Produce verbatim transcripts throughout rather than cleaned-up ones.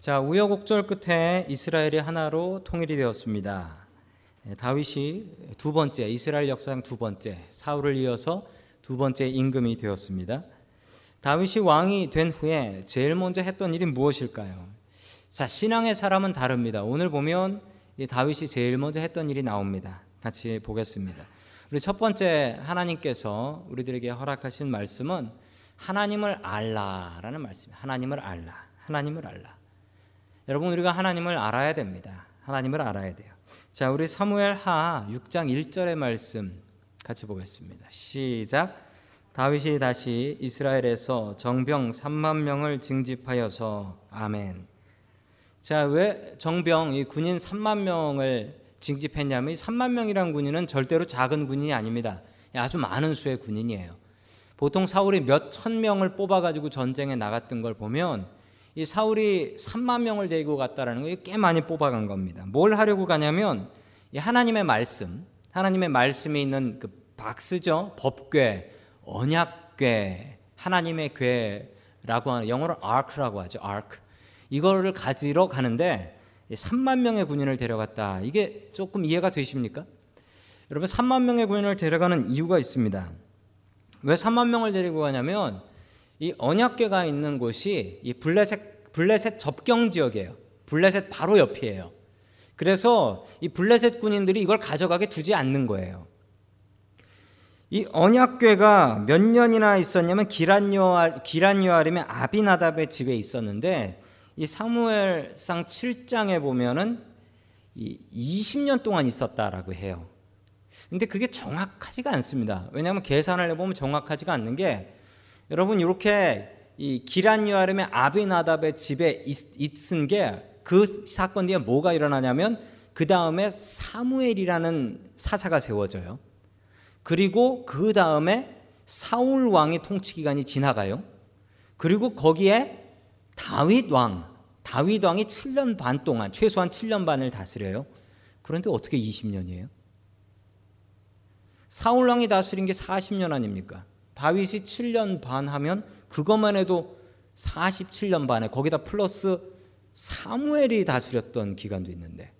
자, 우여곡절 끝에 이스라엘이 하나로 통일이 되었습니다. 다윗이 두 번째, 이스라엘 역사상 두 번째, 사울을 이어서 두 번째 임금이 되었습니다. 다윗이 왕이 된 후에 제일 먼저 했던 일이 무엇일까요? 자, 신앙의 사람은 다릅니다. 오늘 보면 다윗이 제일 먼저 했던 일이 나옵니다. 같이 보겠습니다. 우리 첫 번째, 하나님께서 우리들에게 허락하신 말씀은 하나님을 알라라는 말씀이에요. 하나님을 알라, 하나님을 알라. 여러분, 우리가 하나님을 알아야 됩니다. 하나님을 알아야 돼요. 자, 우리 사무엘하 육 장 일 절의 말씀 같이 보겠습니다. 시작. 다윗이 다시 이스라엘에서 정병 삼만 명을 징집하여서. 아멘. 자, 왜 정병, 이 군인 삼만 명을 징집했냐면, 이 삼만 명이란 군인은 절대로 작은 군인이 아닙니다. 아주 많은 수의 군인이에요. 보통 사울이 몇 천 명을 뽑아가지고 전쟁에 나갔던 걸 보면 이 사울이 삼만 명을 데리고 갔다라는 거, 꽤 많이 뽑아간 겁니다. 뭘 하려고 가냐면 이 하나님의 말씀, 하나님의 말씀이 있는 그 박스죠. 법궤, 언약궤, 하나님의 궤라고 하는, 영어로 아크라고 하죠. 아크. 이거를 가지러 가는데 삼만 명의 군인을 데려갔다. 이게 조금 이해가 되십니까? 여러분, 삼만 명의 군인을 데려가는 이유가 있습니다. 왜 삼만 명을 데리고 가냐면 이 언약궤가 있는 곳이 이 블레셋, 블레셋 접경 지역이에요. 블레셋 바로 옆이에요. 그래서 이 블레셋 군인들이 이걸 가져가게 두지 않는 거예요. 이 언약궤가 몇 년이나 있었냐면 기란여아, 기란여아림의 아비나답의 집에 있었는데, 이 사무엘상 칠 장에 보면은 이십 년 동안 있었다라고 해요. 근데 그게 정확하지가 않습니다. 왜냐하면 계산을 해보면 정확하지가 않는 게, 여러분, 이렇게 이 기란여아림의 아비나답의 집에 있은 게 그 사건 뒤에 뭐가 일어나냐면 그 다음에 사무엘이라는 사사가 세워져요. 그리고 그 다음에 사울 왕의 통치 기간이 지나가요. 그리고 거기에 다윗 왕, 다윗 왕이 칠 년 반 동안, 최소한 칠 년 반을 다스려요. 그런데 어떻게 이십 년이에요? 사울 왕이 다스린 게 사십 년 아닙니까? 다윗이 칠 년 반 하면 그것만 해도 사십칠 년 반에 거기다 플러스 사무엘이 다스렸던 기간도 있는데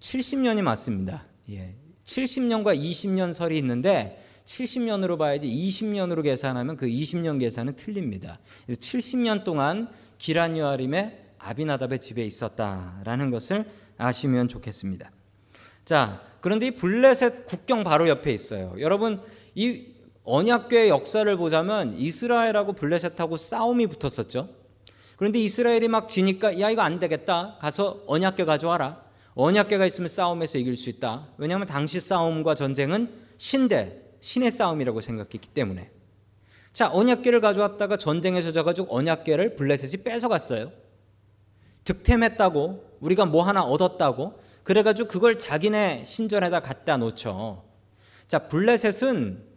칠십 년이 맞습니다. 예. 칠십 년과 이십 년 설이 있는데 칠십 년으로 봐야지 이십 년으로 계산하면 그 이십 년 계산은 틀립니다. 그래서 칠십 년 동안 기란여아림의 아비나답의 집에 있었다라는 것을 아시면 좋겠습니다. 자, 그런데 이 블레셋 국경 바로 옆에 있어요. 여러분, 이 언약궤의 역사를 보자면 이스라엘하고 블레셋하고 싸움이 붙었었죠. 그런데 이스라엘이 막 지니까, 야, 이거 안 되겠다, 가서 언약궤 가져와라. 언약궤가 있으면 싸움에서 이길 수 있다. 왜냐하면 당시 싸움과 전쟁은 신대, 신의 싸움이라고 생각했기 때문에. 자, 언약궤를 가져왔다가 전쟁에서 져가지고 언약궤를 블레셋이 뺏어갔어요. 득템했다고, 우리가 뭐 하나 얻었다고, 그래가지고 그걸 자기네 신전에다 갖다 놓죠. 자, 블레셋은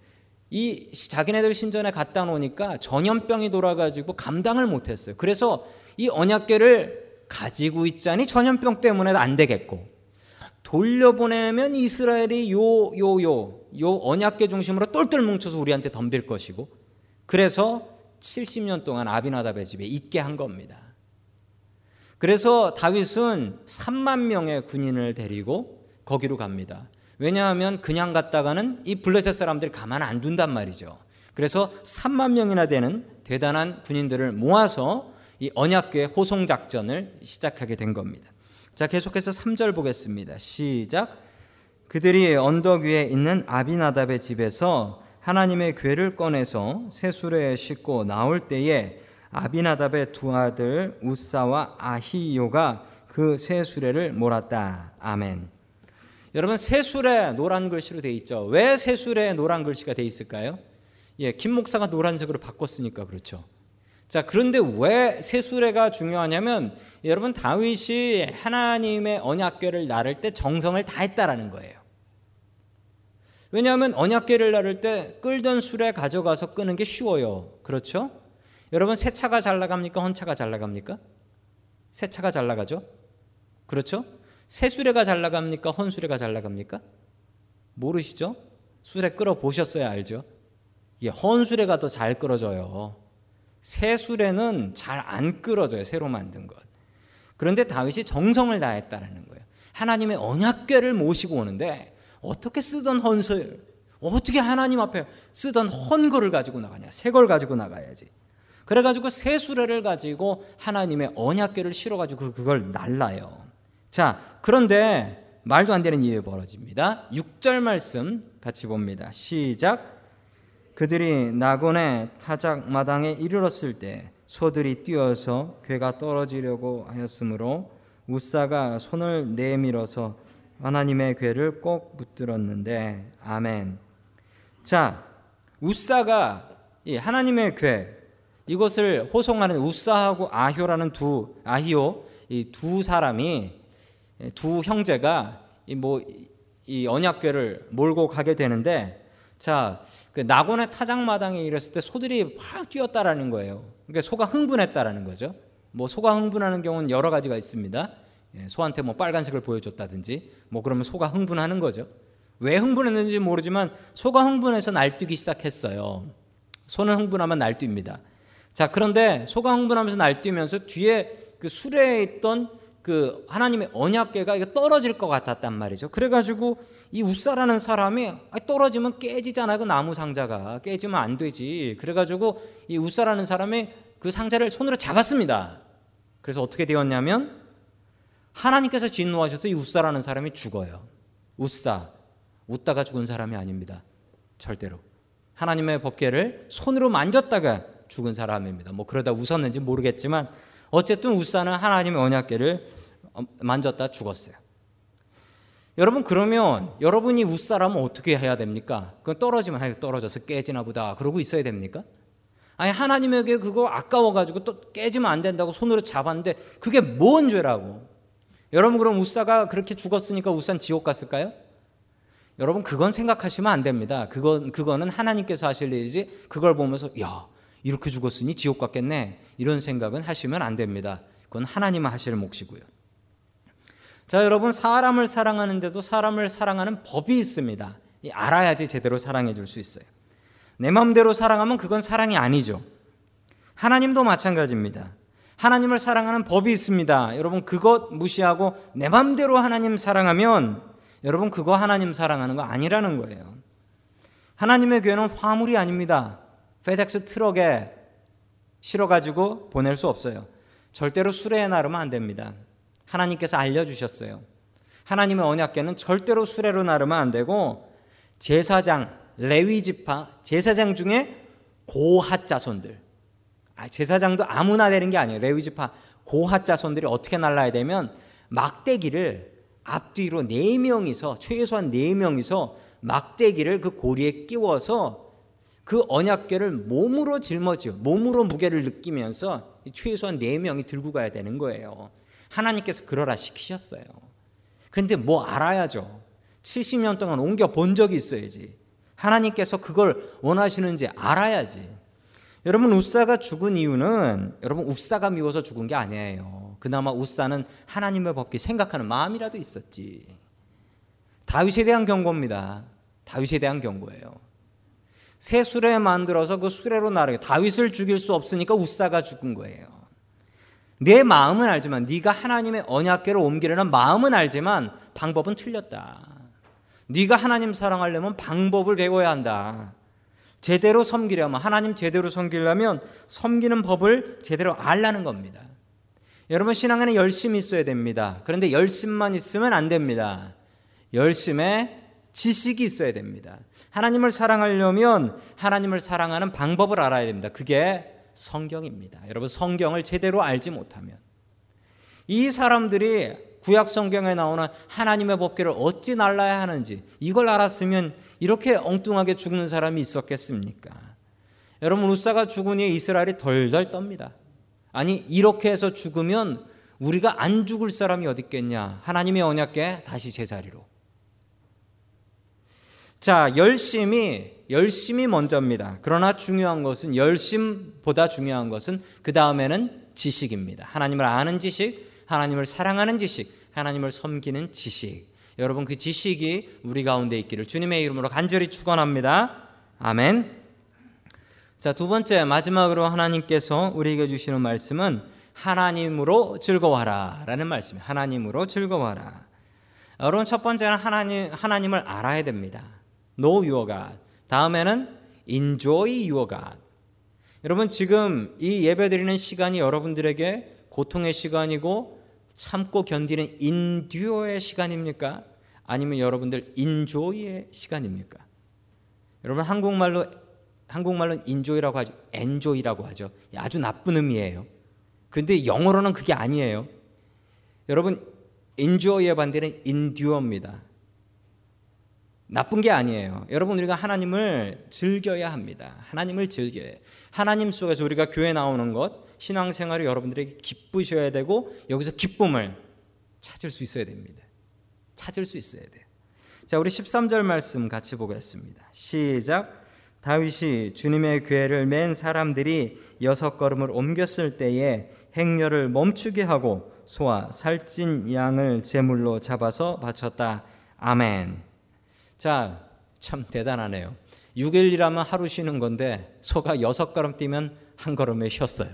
이 자기네들 신전에 갖다 놓으니까 전염병이 돌아가지고 감당을 못했어요. 그래서 이 언약궤를 가지고 있자니 전염병 때문에 안 되겠고, 돌려보내면 이스라엘이 요, 요, 요, 요 언약궤 중심으로 똘똘 뭉쳐서 우리한테 덤빌 것이고, 그래서 칠십 년 동안 아비나답의 집에 있게 한 겁니다. 그래서 다윗은 삼만 명의 군인을 데리고 거기로 갑니다. 왜냐하면 그냥 갔다가는 이 블레셋 사람들이 가만 안 둔단 말이죠. 그래서 삼만 명이나 되는 대단한 군인들을 모아서 이 언약궤 호송 작전을 시작하게 된 겁니다. 자, 계속해서 삼 절 보겠습니다. 시작. 그들이 언덕 위에 있는 아비나답의 집에서 하나님의 궤를 꺼내서 세수레에 싣고 나올 때에 아비나답의 두 아들 우사와 아히요가 그 세수레를 몰았다. 아멘. 여러분, 세수레 노란 글씨로 되어 있죠. 왜 세수레에 노란 글씨가 되어 있을까요? 예, 김 목사가 노란색으로 바꿨으니까 그렇죠. 자, 그런데 왜 세수레가 중요하냐면, 여러분, 다윗이 하나님의 언약궤를 나를 때 정성을 다했다라는 거예요. 왜냐하면 언약궤를 나를 때 끌던 수레 가져가서 끄는 게 쉬워요. 그렇죠? 여러분, 새 차가 잘 나갑니까? 헌차가 잘 나갑니까? 새 차가 잘 나가죠? 그렇죠? 새 수레가 잘 나갑니까? 헌 수레가 잘 나갑니까? 모르시죠? 수레 끌어보셨어야 알죠? 예, 헌 수레가 더 잘 끌어져요. 새 수레는 잘 안 끌어져요. 새로 만든 것. 그런데 다윗이 정성을 다했다라는 거예요. 하나님의 언약궤를 모시고 오는데 어떻게 쓰던 헌술, 어떻게 하나님 앞에 쓰던 헌거를 가지고 나가냐. 새 걸 가지고 나가야지. 그래가지고 새 수레를 가지고 하나님의 언약궤를 실어가지고 그걸 날라요. 자, 그런데 말도 안 되는 일이 벌어집니다. 육 절 말씀 같이 봅니다. 시작. 그들이 나곤의 타작마당에 이르렀을 때 소들이 뛰어서 궤가 떨어지려고 하였으므로 우사가 손을 내밀어서 하나님의 궤를 꼭 붙들었는데. 아멘. 자, 우사가 이 하나님의 궤, 이것을 호송하는 우사하고 아효라는 두 아히오, 이 두 사람이, 두 형제가 이 뭐 이 언약궤를 몰고 가게 되는데, 자, 그 나곤의 타작마당에 이랬을 때 소들이 막 뛰었다라는 거예요. 그러니까 소가 흥분했다라는 거죠. 뭐 소가 흥분하는 경우는 여러 가지가 있습니다. 소한테 뭐 빨간색을 보여줬다든지, 뭐 그러면 소가 흥분하는 거죠. 왜 흥분했는지 모르지만 소가 흥분해서 날뛰기 시작했어요. 소는 흥분하면 날뜁니다. 자, 그런데 소가 흥분하면서 날뛰면서 뒤에 그 수레에 있던 그 하나님의 언약궤가 이거 떨어질 것 같았단 말이죠. 그래가지고 이 우사라는 사람이 떨어지면 깨지잖아요. 그 나무 상자가 깨지면 안 되지. 그래가지고 이 우사라는 사람이 그 상자를 손으로 잡았습니다. 그래서 어떻게 되었냐면 하나님께서 진노하셔서 이 우사라는 사람이 죽어요. 우사, 웃다가 죽은 사람이 아닙니다. 절대로. 하나님의 법궤를 손으로 만졌다가 죽은 사람입니다. 뭐 그러다 웃었는지 모르겠지만 어쨌든 우사는 하나님의 언약궤를 만졌다 죽었어요. 여러분, 그러면 여러분이 우사라면 어떻게 해야 됩니까? 그건 떨어지면 떨어져서 깨지나 보다 그러고 있어야 됩니까? 아니, 하나님에게 그거 아까워가지고 또 깨지면 안 된다고 손으로 잡았는데 그게 뭔 죄라고. 여러분, 그럼 우사가 그렇게 죽었으니까 우사는 지옥 갔을까요? 여러분, 그건 생각하시면 안 됩니다. 그건, 그거는 하나님께서 하실 일이지 그걸 보면서 야, 이렇게 죽었으니 지옥 갔겠네, 이런 생각은 하시면 안 됩니다. 그건 하나님만 하실 몫이고요. 자, 여러분, 사람을 사랑하는데도 사람을 사랑하는 법이 있습니다. 알아야지 제대로 사랑해 줄 수 있어요. 내 마음대로 사랑하면 그건 사랑이 아니죠. 하나님도 마찬가지입니다. 하나님을 사랑하는 법이 있습니다. 여러분, 그것 무시하고 내 마음대로 하나님 사랑하면 여러분, 그거 하나님 사랑하는 거 아니라는 거예요. 하나님의 궤는 화물이 아닙니다. 페덱스 트럭에 실어가지고 보낼 수 없어요. 절대로 수레에 나르면 안 됩니다. 하나님께서 알려주셨어요. 하나님의 언약궤는 절대로 수레로 나르면 안 되고 제사장, 레위 지파, 제사장 중에 고핫 자손들, 제사장도 아무나 되는 게 아니에요. 레위 지파 고핫 자손들이 어떻게 날라야 되면 막대기를 앞뒤로 네 명이서, 최소한 네 명이서 막대기를 그 고리에 끼워서 그 언약궤를 몸으로 짊어지고 몸으로 무게를 느끼면서 최소한 네 명이 들고 가야 되는 거예요. 하나님께서 그러라 시키셨어요. 근데 뭐 알아야죠. 칠십 년 동안 옮겨 본 적이 있어야지. 하나님께서 그걸 원하시는지 알아야지. 여러분, 우사가 죽은 이유는 여러분 우사가 미워서 죽은 게 아니에요. 그나마 우사는 하나님의 법궤 생각하는 마음이라도 있었지. 다윗에 대한 경고입니다. 다윗에 대한 경고예요. 새 수레 만들어서 그 수레로 나르게, 다윗을 죽일 수 없으니까 우사가 죽은 거예요. 내 마음은 알지만, 네가 하나님의 언약궤로 옮기려는 마음은 알지만 방법은 틀렸다. 네가 하나님 사랑하려면 방법을 배워야 한다. 제대로 섬기려면, 하나님 제대로 섬기려면 섬기는 법을 제대로 알라는 겁니다. 여러분, 신앙에는 열심이 있어야 됩니다. 그런데 열심만 있으면 안 됩니다. 열심에 지식이 있어야 됩니다. 하나님을 사랑하려면 하나님을 사랑하는 방법을 알아야 됩니다. 그게 성경입니다. 여러분, 성경을 제대로 알지 못하면, 이 사람들이 구약 성경에 나오는 하나님의 법궤를 어찌 날라야 하는지 이걸 알았으면 이렇게 엉뚱하게 죽는 사람이 있었겠습니까? 여러분, 우사가 죽으니 이스라엘이 덜덜 떱니다. 아니, 이렇게 해서 죽으면 우리가 안 죽을 사람이 어디 있겠냐. 하나님의 언약궤 다시 제자리로. 자, 열심히, 열심히 먼저입니다. 그러나 중요한 것은, 열심보다 중요한 것은 그 다음에는 지식입니다. 하나님을 아는 지식, 하나님을 사랑하는 지식, 하나님을 섬기는 지식. 여러분, 그 지식이 우리 가운데 있기를 주님의 이름으로 간절히 축원합니다. 아멘. 자, 두 번째, 마지막으로 하나님께서 우리에게 주시는 말씀은 하나님으로 즐거워하라 라는 말씀이에요. 하나님으로 즐거워하라. 여러분, 첫 번째는 하나님, 하나님을 알아야 됩니다. Know your God. 다음에는 enjoy your God. 여러분, 지금 이 예배드리는 시간이 여러분들에게 고통의 시간이고 참고 견디는 endure의 시간입니까? 아니면 여러분들 enjoy의 시간입니까? 여러분, 한국말로 한국말로는 enjoy라고 하죠. enjoy라고 하죠. 아주 나쁜 의미예요. 근데 영어로는 그게 아니에요. 여러분, enjoy의 반대는 endure입니다. 나쁜 게 아니에요. 여러분, 우리가 하나님을 즐겨야 합니다. 하나님을 즐겨야 해요. 하나님 속에서 우리가 교회 나오는 것, 신앙생활을 여러분들에게 기쁘셔야 되고 여기서 기쁨을 찾을 수 있어야 됩니다. 찾을 수 있어야 돼요. 자, 우리 십삼 절 말씀 같이 보겠습니다. 시작. 다윗이 주님의 궤를 맨 사람들이 여섯 걸음을 옮겼을 때에 행렬을 멈추게 하고 소와 살찐 양을 제물로 잡아서 바쳤다. 아멘. 자, 참 대단하네요. 육 일이라면 하루 쉬는 건데 소가 여섯 걸음 뛰면 한 걸음에 쉬었어요.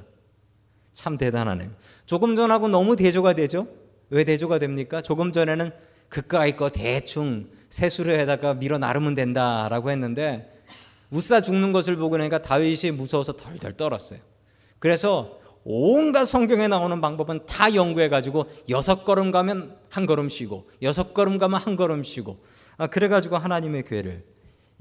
참 대단하네요. 조금 전하고 너무 대조가 되죠? 왜 대조가 됩니까? 조금 전에는 그까이 거 대충 세수를 해다가 밀어 나르면 된다라고 했는데 웃사 죽는 것을 보고 나니까 다윗이 무서워서 덜덜 떨었어요. 그래서 온갖 성경에 나오는 방법은 다 연구해가지고 여섯 걸음 가면 한 걸음 쉬고 여섯 걸음 가면 한 걸음 쉬고 아, 그래가지고 하나님의 궤를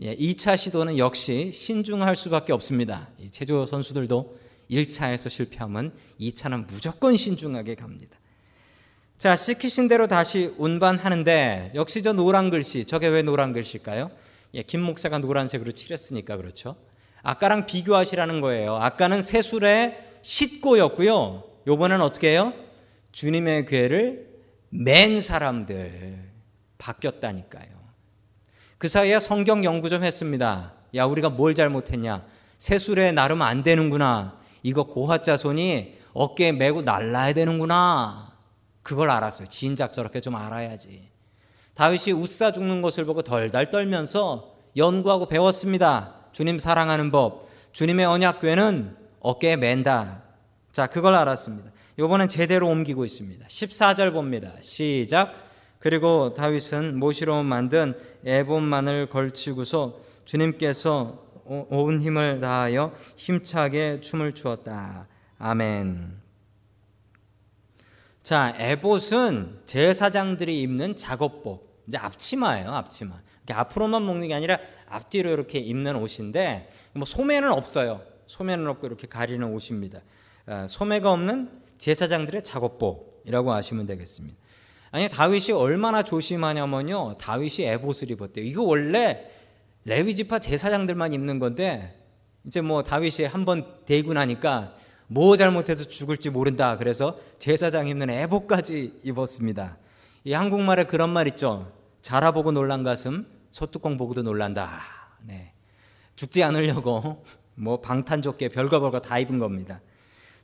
예, 이 차 시도는 역시 신중할 수밖에 없습니다. 이 체조 선수들도 일 차에서 실패하면 이 차는 무조건 신중하게 갑니다. 자, 시키신 대로 다시 운반하는데 역시 저 노란 글씨, 저게 왜 노란 글씨일까요? 예, 김 목사가 노란색으로 칠했으니까 그렇죠. 아까랑 비교하시라는 거예요. 아까는 세술에 싣고였고요. 요번엔 어떻게 해요? 주님의 궤를 맨 사람들 바뀌었다니까요. 그 사이에 성경 연구 좀 했습니다. 야, 우리가 뭘 잘못했냐? 세술에 나름 안 되는구나. 이거 고핫 자손이 어깨에 메고 날라야 되는구나. 그걸 알았어요. 진작 저렇게 좀 알아야지. 다윗이 웃사 죽는 것을 보고 덜덜 떨면서 연구하고 배웠습니다. 주님 사랑하는 법, 주님의 언약궤는 어깨에 맨다. 자, 그걸 알았습니다. 이번엔 제대로 옮기고 있습니다. 십사 절 봅니다. 시작. 그리고 다윗은 모시로 만든 에봇만을 걸치고서 주님께서 온 힘을 다하여 힘차게 춤을 추었다. 아멘. 자, 에봇은 제사장들이 입는 작업복, 이제 앞치마예요. 앞치마. 이렇게 앞으로만 묶는 게 아니라 앞뒤로 이렇게 입는 옷인데 뭐 소매는 없어요. 소매는 없고 이렇게 가리는 옷입니다. 소매가 없는 제사장들의 작업복이라고 아시면 되겠습니다. 아니, 다윗이 얼마나 조심하냐면요, 다윗이 에봇을 입었대요. 이거 원래 레위 지파 제사장들만 입는 건데 이제 뭐 다윗이 한번 데이고 나니까 뭐 잘못해서 죽을지 모른다. 그래서 제사장 입는 에봇까지 입었습니다. 이 한국말에 그런 말 있죠. 자라 보고 놀란 가슴, 소뚜껑 보고도 놀란다. 네, 죽지 않으려고 뭐 방탄조끼 별거 별거 다 입은 겁니다.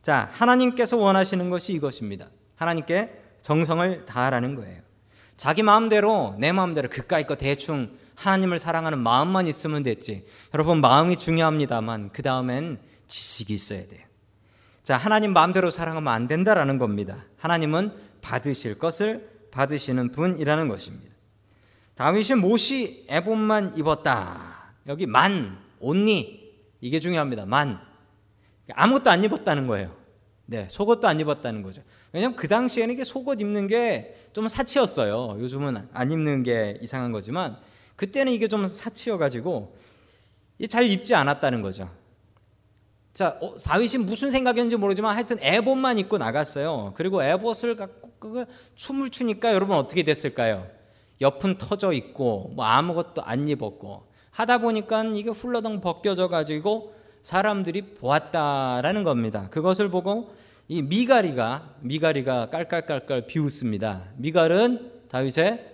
자, 하나님께서 원하시는 것이 이것입니다. 하나님께 정성을 다하라는 거예요. 자기 마음대로, 내 마음대로 그까이 거 대충 하나님을 사랑하는 마음만 있으면 됐지. 여러분, 마음이 중요합니다만 그 다음엔 지식이 있어야 돼요. 자, 하나님 마음대로 사랑하면 안 된다라는 겁니다. 하나님은 받으실 것을 받으시는 분이라는 것입니다. 다윗이 모시 에봇만 입었다. 여기 만, 온니, 이게 중요합니다. 만. 아무것도 안 입었다는 거예요. 네, 속옷도 안 입었다는 거죠. 왜냐하면 그 당시에는 이게 속옷 입는 게 좀 사치였어요. 요즘은 안 입는 게 이상한 거지만 그때는 이게 좀 사치여가지고 잘 입지 않았다는 거죠. 자, 어, 다윗이 무슨 생각이었는지 모르지만 하여튼 에봇만 입고 나갔어요. 그리고 에봇을 갖고 그 춤을 추니까 여러분 어떻게 됐을까요? 옆은 터져 있고 뭐 아무것도 안 입었고 하다 보니까 이게 훌러덩 벗겨져가지고 사람들이 보았다라는 겁니다. 그것을 보고 이 미갈이가 미갈이가 깔깔깔깔 비웃습니다. 미갈은 다윗의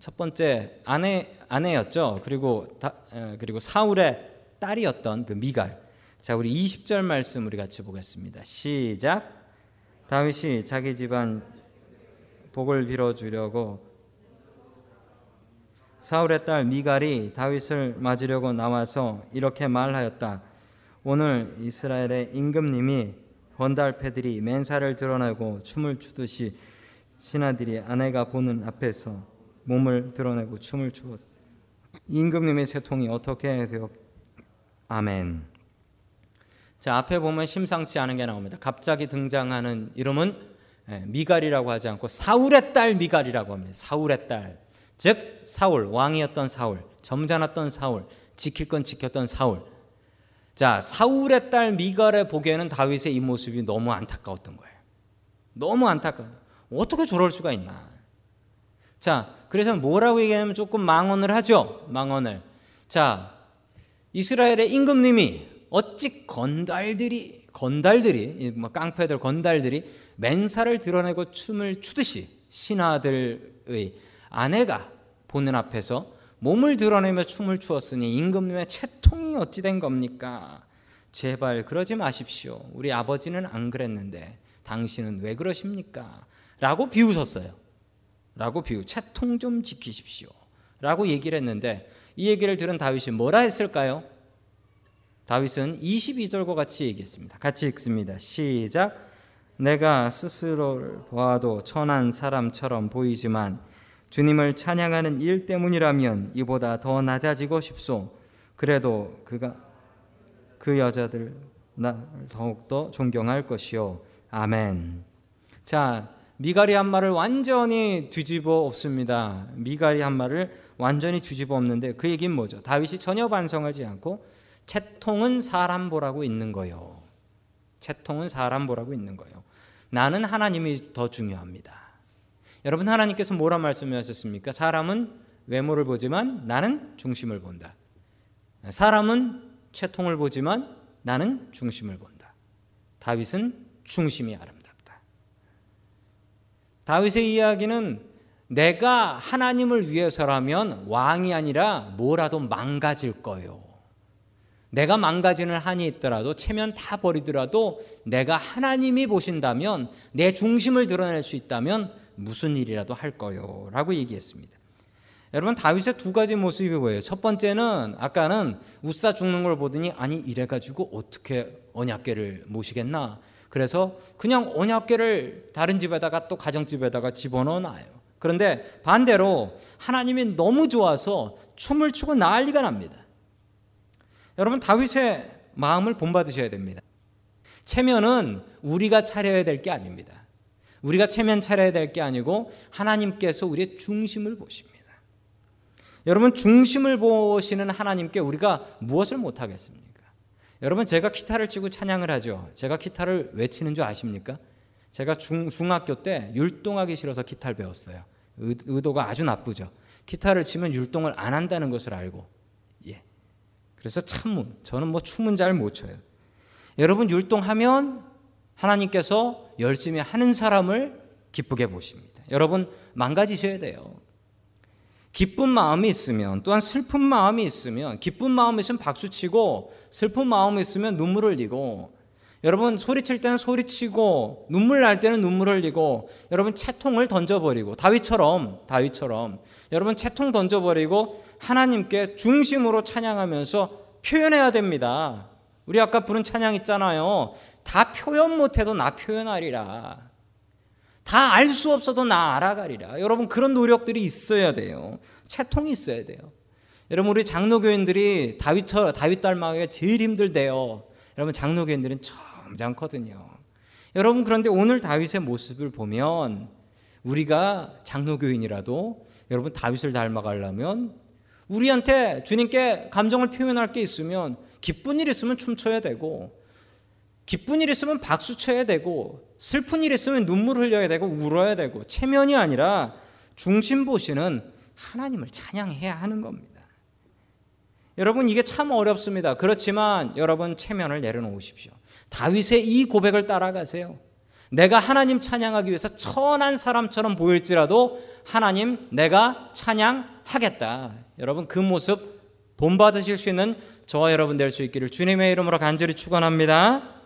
첫 번째 아내 아내였죠. 그리고 다, 그리고 사울의 딸이었던 그 미갈. 자, 우리 이십 절 말씀 우리 같이 보겠습니다. 시작. 다윗이 자기 집안 복을 빌어 주려고 사울의 딸 미갈이 다윗을 맞으려고 나와서 이렇게 말하였다. 오늘 이스라엘의 임금님이 번달패들이 맨살을 드러내고 춤을 추듯이 신하들이 아내가 보는 앞에서 몸을 드러내고 춤을 추었다. 임금님의 세통이 어떻게 되었? 아멘. 자, 앞에 보면 심상치 않은 게 나옵니다. 갑자기 등장하는 이름은 미갈이라고 하지 않고 사울의 딸 미갈이라고 합니다. 사울의 딸, 즉 사울, 왕이었던 사울, 점잖았던 사울, 지킬 건 지켰던 사울. 자, 사울의 딸 미갈의 보기에는 다윗의 이 모습이 너무 안타까웠던 거예요. 너무 안타까워. 어떻게 저럴 수가 있나. 자, 그래서 뭐라고 얘기하면 조금 망언을 하죠. 망언을. 자, 이스라엘의 임금님이 어찌 건달들이 건달들이 뭐 깡패들 건달들이 맨살을 드러내고 춤을 추듯이 신하들의 아내가 보는 앞에서 몸을 드러내며 춤을 추었으니 임금님의 채통이 어찌 된 겁니까? 제발 그러지 마십시오. 우리 아버지는 안 그랬는데 당신은 왜 그러십니까? 라고 비웃었어요. 라고 비웃. 채통 좀 지키십시오. 라고 얘기를 했는데 이 얘기를 들은 다윗이 뭐라 했을까요? 다윗은 이십이 절과 같이 얘기했습니다. 같이 읽습니다. 시작. 내가 스스로를 보아도 천한 사람처럼 보이지만 주님을 찬양하는 일 때문이라면 이보다 더 낮아지고 싶소. 그래도 그가 그 여자들 나 더욱더 존경할 것이요. 아멘. 자, 미갈이 한 말을 완전히 뒤집어 엎습니다. 미갈이 한 말을 완전히 뒤집어 엎는데 그 얘기는 뭐죠? 다윗이 전혀 반성하지 않고 채통은 사람 보라고 있는 거요. 채통은 사람 보라고 있는 거요. 나는 하나님이 더 중요합니다. 여러분, 하나님께서 뭐라 말씀하셨습니까? 사람은 외모를 보지만 나는 중심을 본다. 사람은 채통을 보지만 나는 중심을 본다. 다윗은 중심이 아름답다. 다윗의 이야기는 내가 하나님을 위해서라면 왕이 아니라 뭐라도 망가질 거요. 내가 망가지는 한이 있더라도 체면 다 버리더라도 내가 하나님이 보신다면 내 중심을 드러낼 수 있다면 무슨 일이라도 할 거요 라고 얘기했습니다. 여러분, 다윗의 두 가지 모습이 뭐예요? 첫 번째는 아까는 웃사 죽는 걸 보더니 아니 이래가지고 어떻게 언약궤를 모시겠나, 그래서 그냥 언약궤를 다른 집에다가 또 가정집에다가 집어넣어놔요. 그런데 반대로 하나님이 너무 좋아서 춤을 추고 난리가 납니다. 여러분, 다윗의 마음을 본받으셔야 됩니다. 체면은 우리가 차려야 될 게 아닙니다. 우리가 체면 차려야 될 게 아니고 하나님께서 우리의 중심을 보십니다. 여러분, 중심을 보시는 하나님께 우리가 무엇을 못하겠습니까? 여러분, 제가 기타를 치고 찬양을 하죠. 제가 기타를 왜 치는 줄 아십니까? 제가 중, 중학교 때 율동하기 싫어서 기타를 배웠어요. 의, 의도가 아주 나쁘죠. 기타를 치면 율동을 안 한다는 것을 알고, 예. 그래서 참문, 저는 뭐 춤은 잘 못 춰요. 여러분, 율동하면 하나님께서 열심히 하는 사람을 기쁘게 보십니다. 여러분, 망가지셔야 돼요. 기쁜 마음이 있으면, 또한 슬픈 마음이 있으면, 기쁜 마음이 있으면 박수치고 슬픈 마음이 있으면 눈물 흘리고, 여러분 소리칠 때는 소리치고 눈물 날 때는 눈물 흘리고, 여러분 채통을 던져버리고 다윗처럼 다윗처럼 여러분 채통 던져버리고 하나님께 중심으로 찬양하면서 표현해야 됩니다. 우리 아까 부른 찬양 있잖아요. 다 표현 못해도 나 표현하리라. 다 알 수 없어도 나 알아가리라. 여러분, 그런 노력들이 있어야 돼요. 채통이 있어야 돼요. 여러분, 우리 장로교인들이 다윗처럼 다윗 닮아가기가 제일 힘들대요. 여러분, 장로교인들은 점잖거든요. 여러분, 그런데 오늘 다윗의 모습을 보면 우리가 장로교인이라도 여러분 다윗을 닮아가려면 우리한테 주님께 감정을 표현할 게 있으면, 기쁜 일 있으면 춤춰야 되고, 기쁜 일 있으면 박수 쳐야 되고, 슬픈 일 있으면 눈물 흘려야 되고, 울어야 되고, 체면이 아니라 중심 보시는 하나님을 찬양해야 하는 겁니다. 여러분, 이게 참 어렵습니다. 그렇지만 여러분, 체면을 내려놓으십시오. 다윗의 이 고백을 따라가세요. 내가 하나님 찬양하기 위해서 천한 사람처럼 보일지라도 하나님 내가 찬양하겠다. 여러분, 그 모습 본받으실 수 있는 저와 여러분 될 수 있기를 주님의 이름으로 간절히 축원합니다.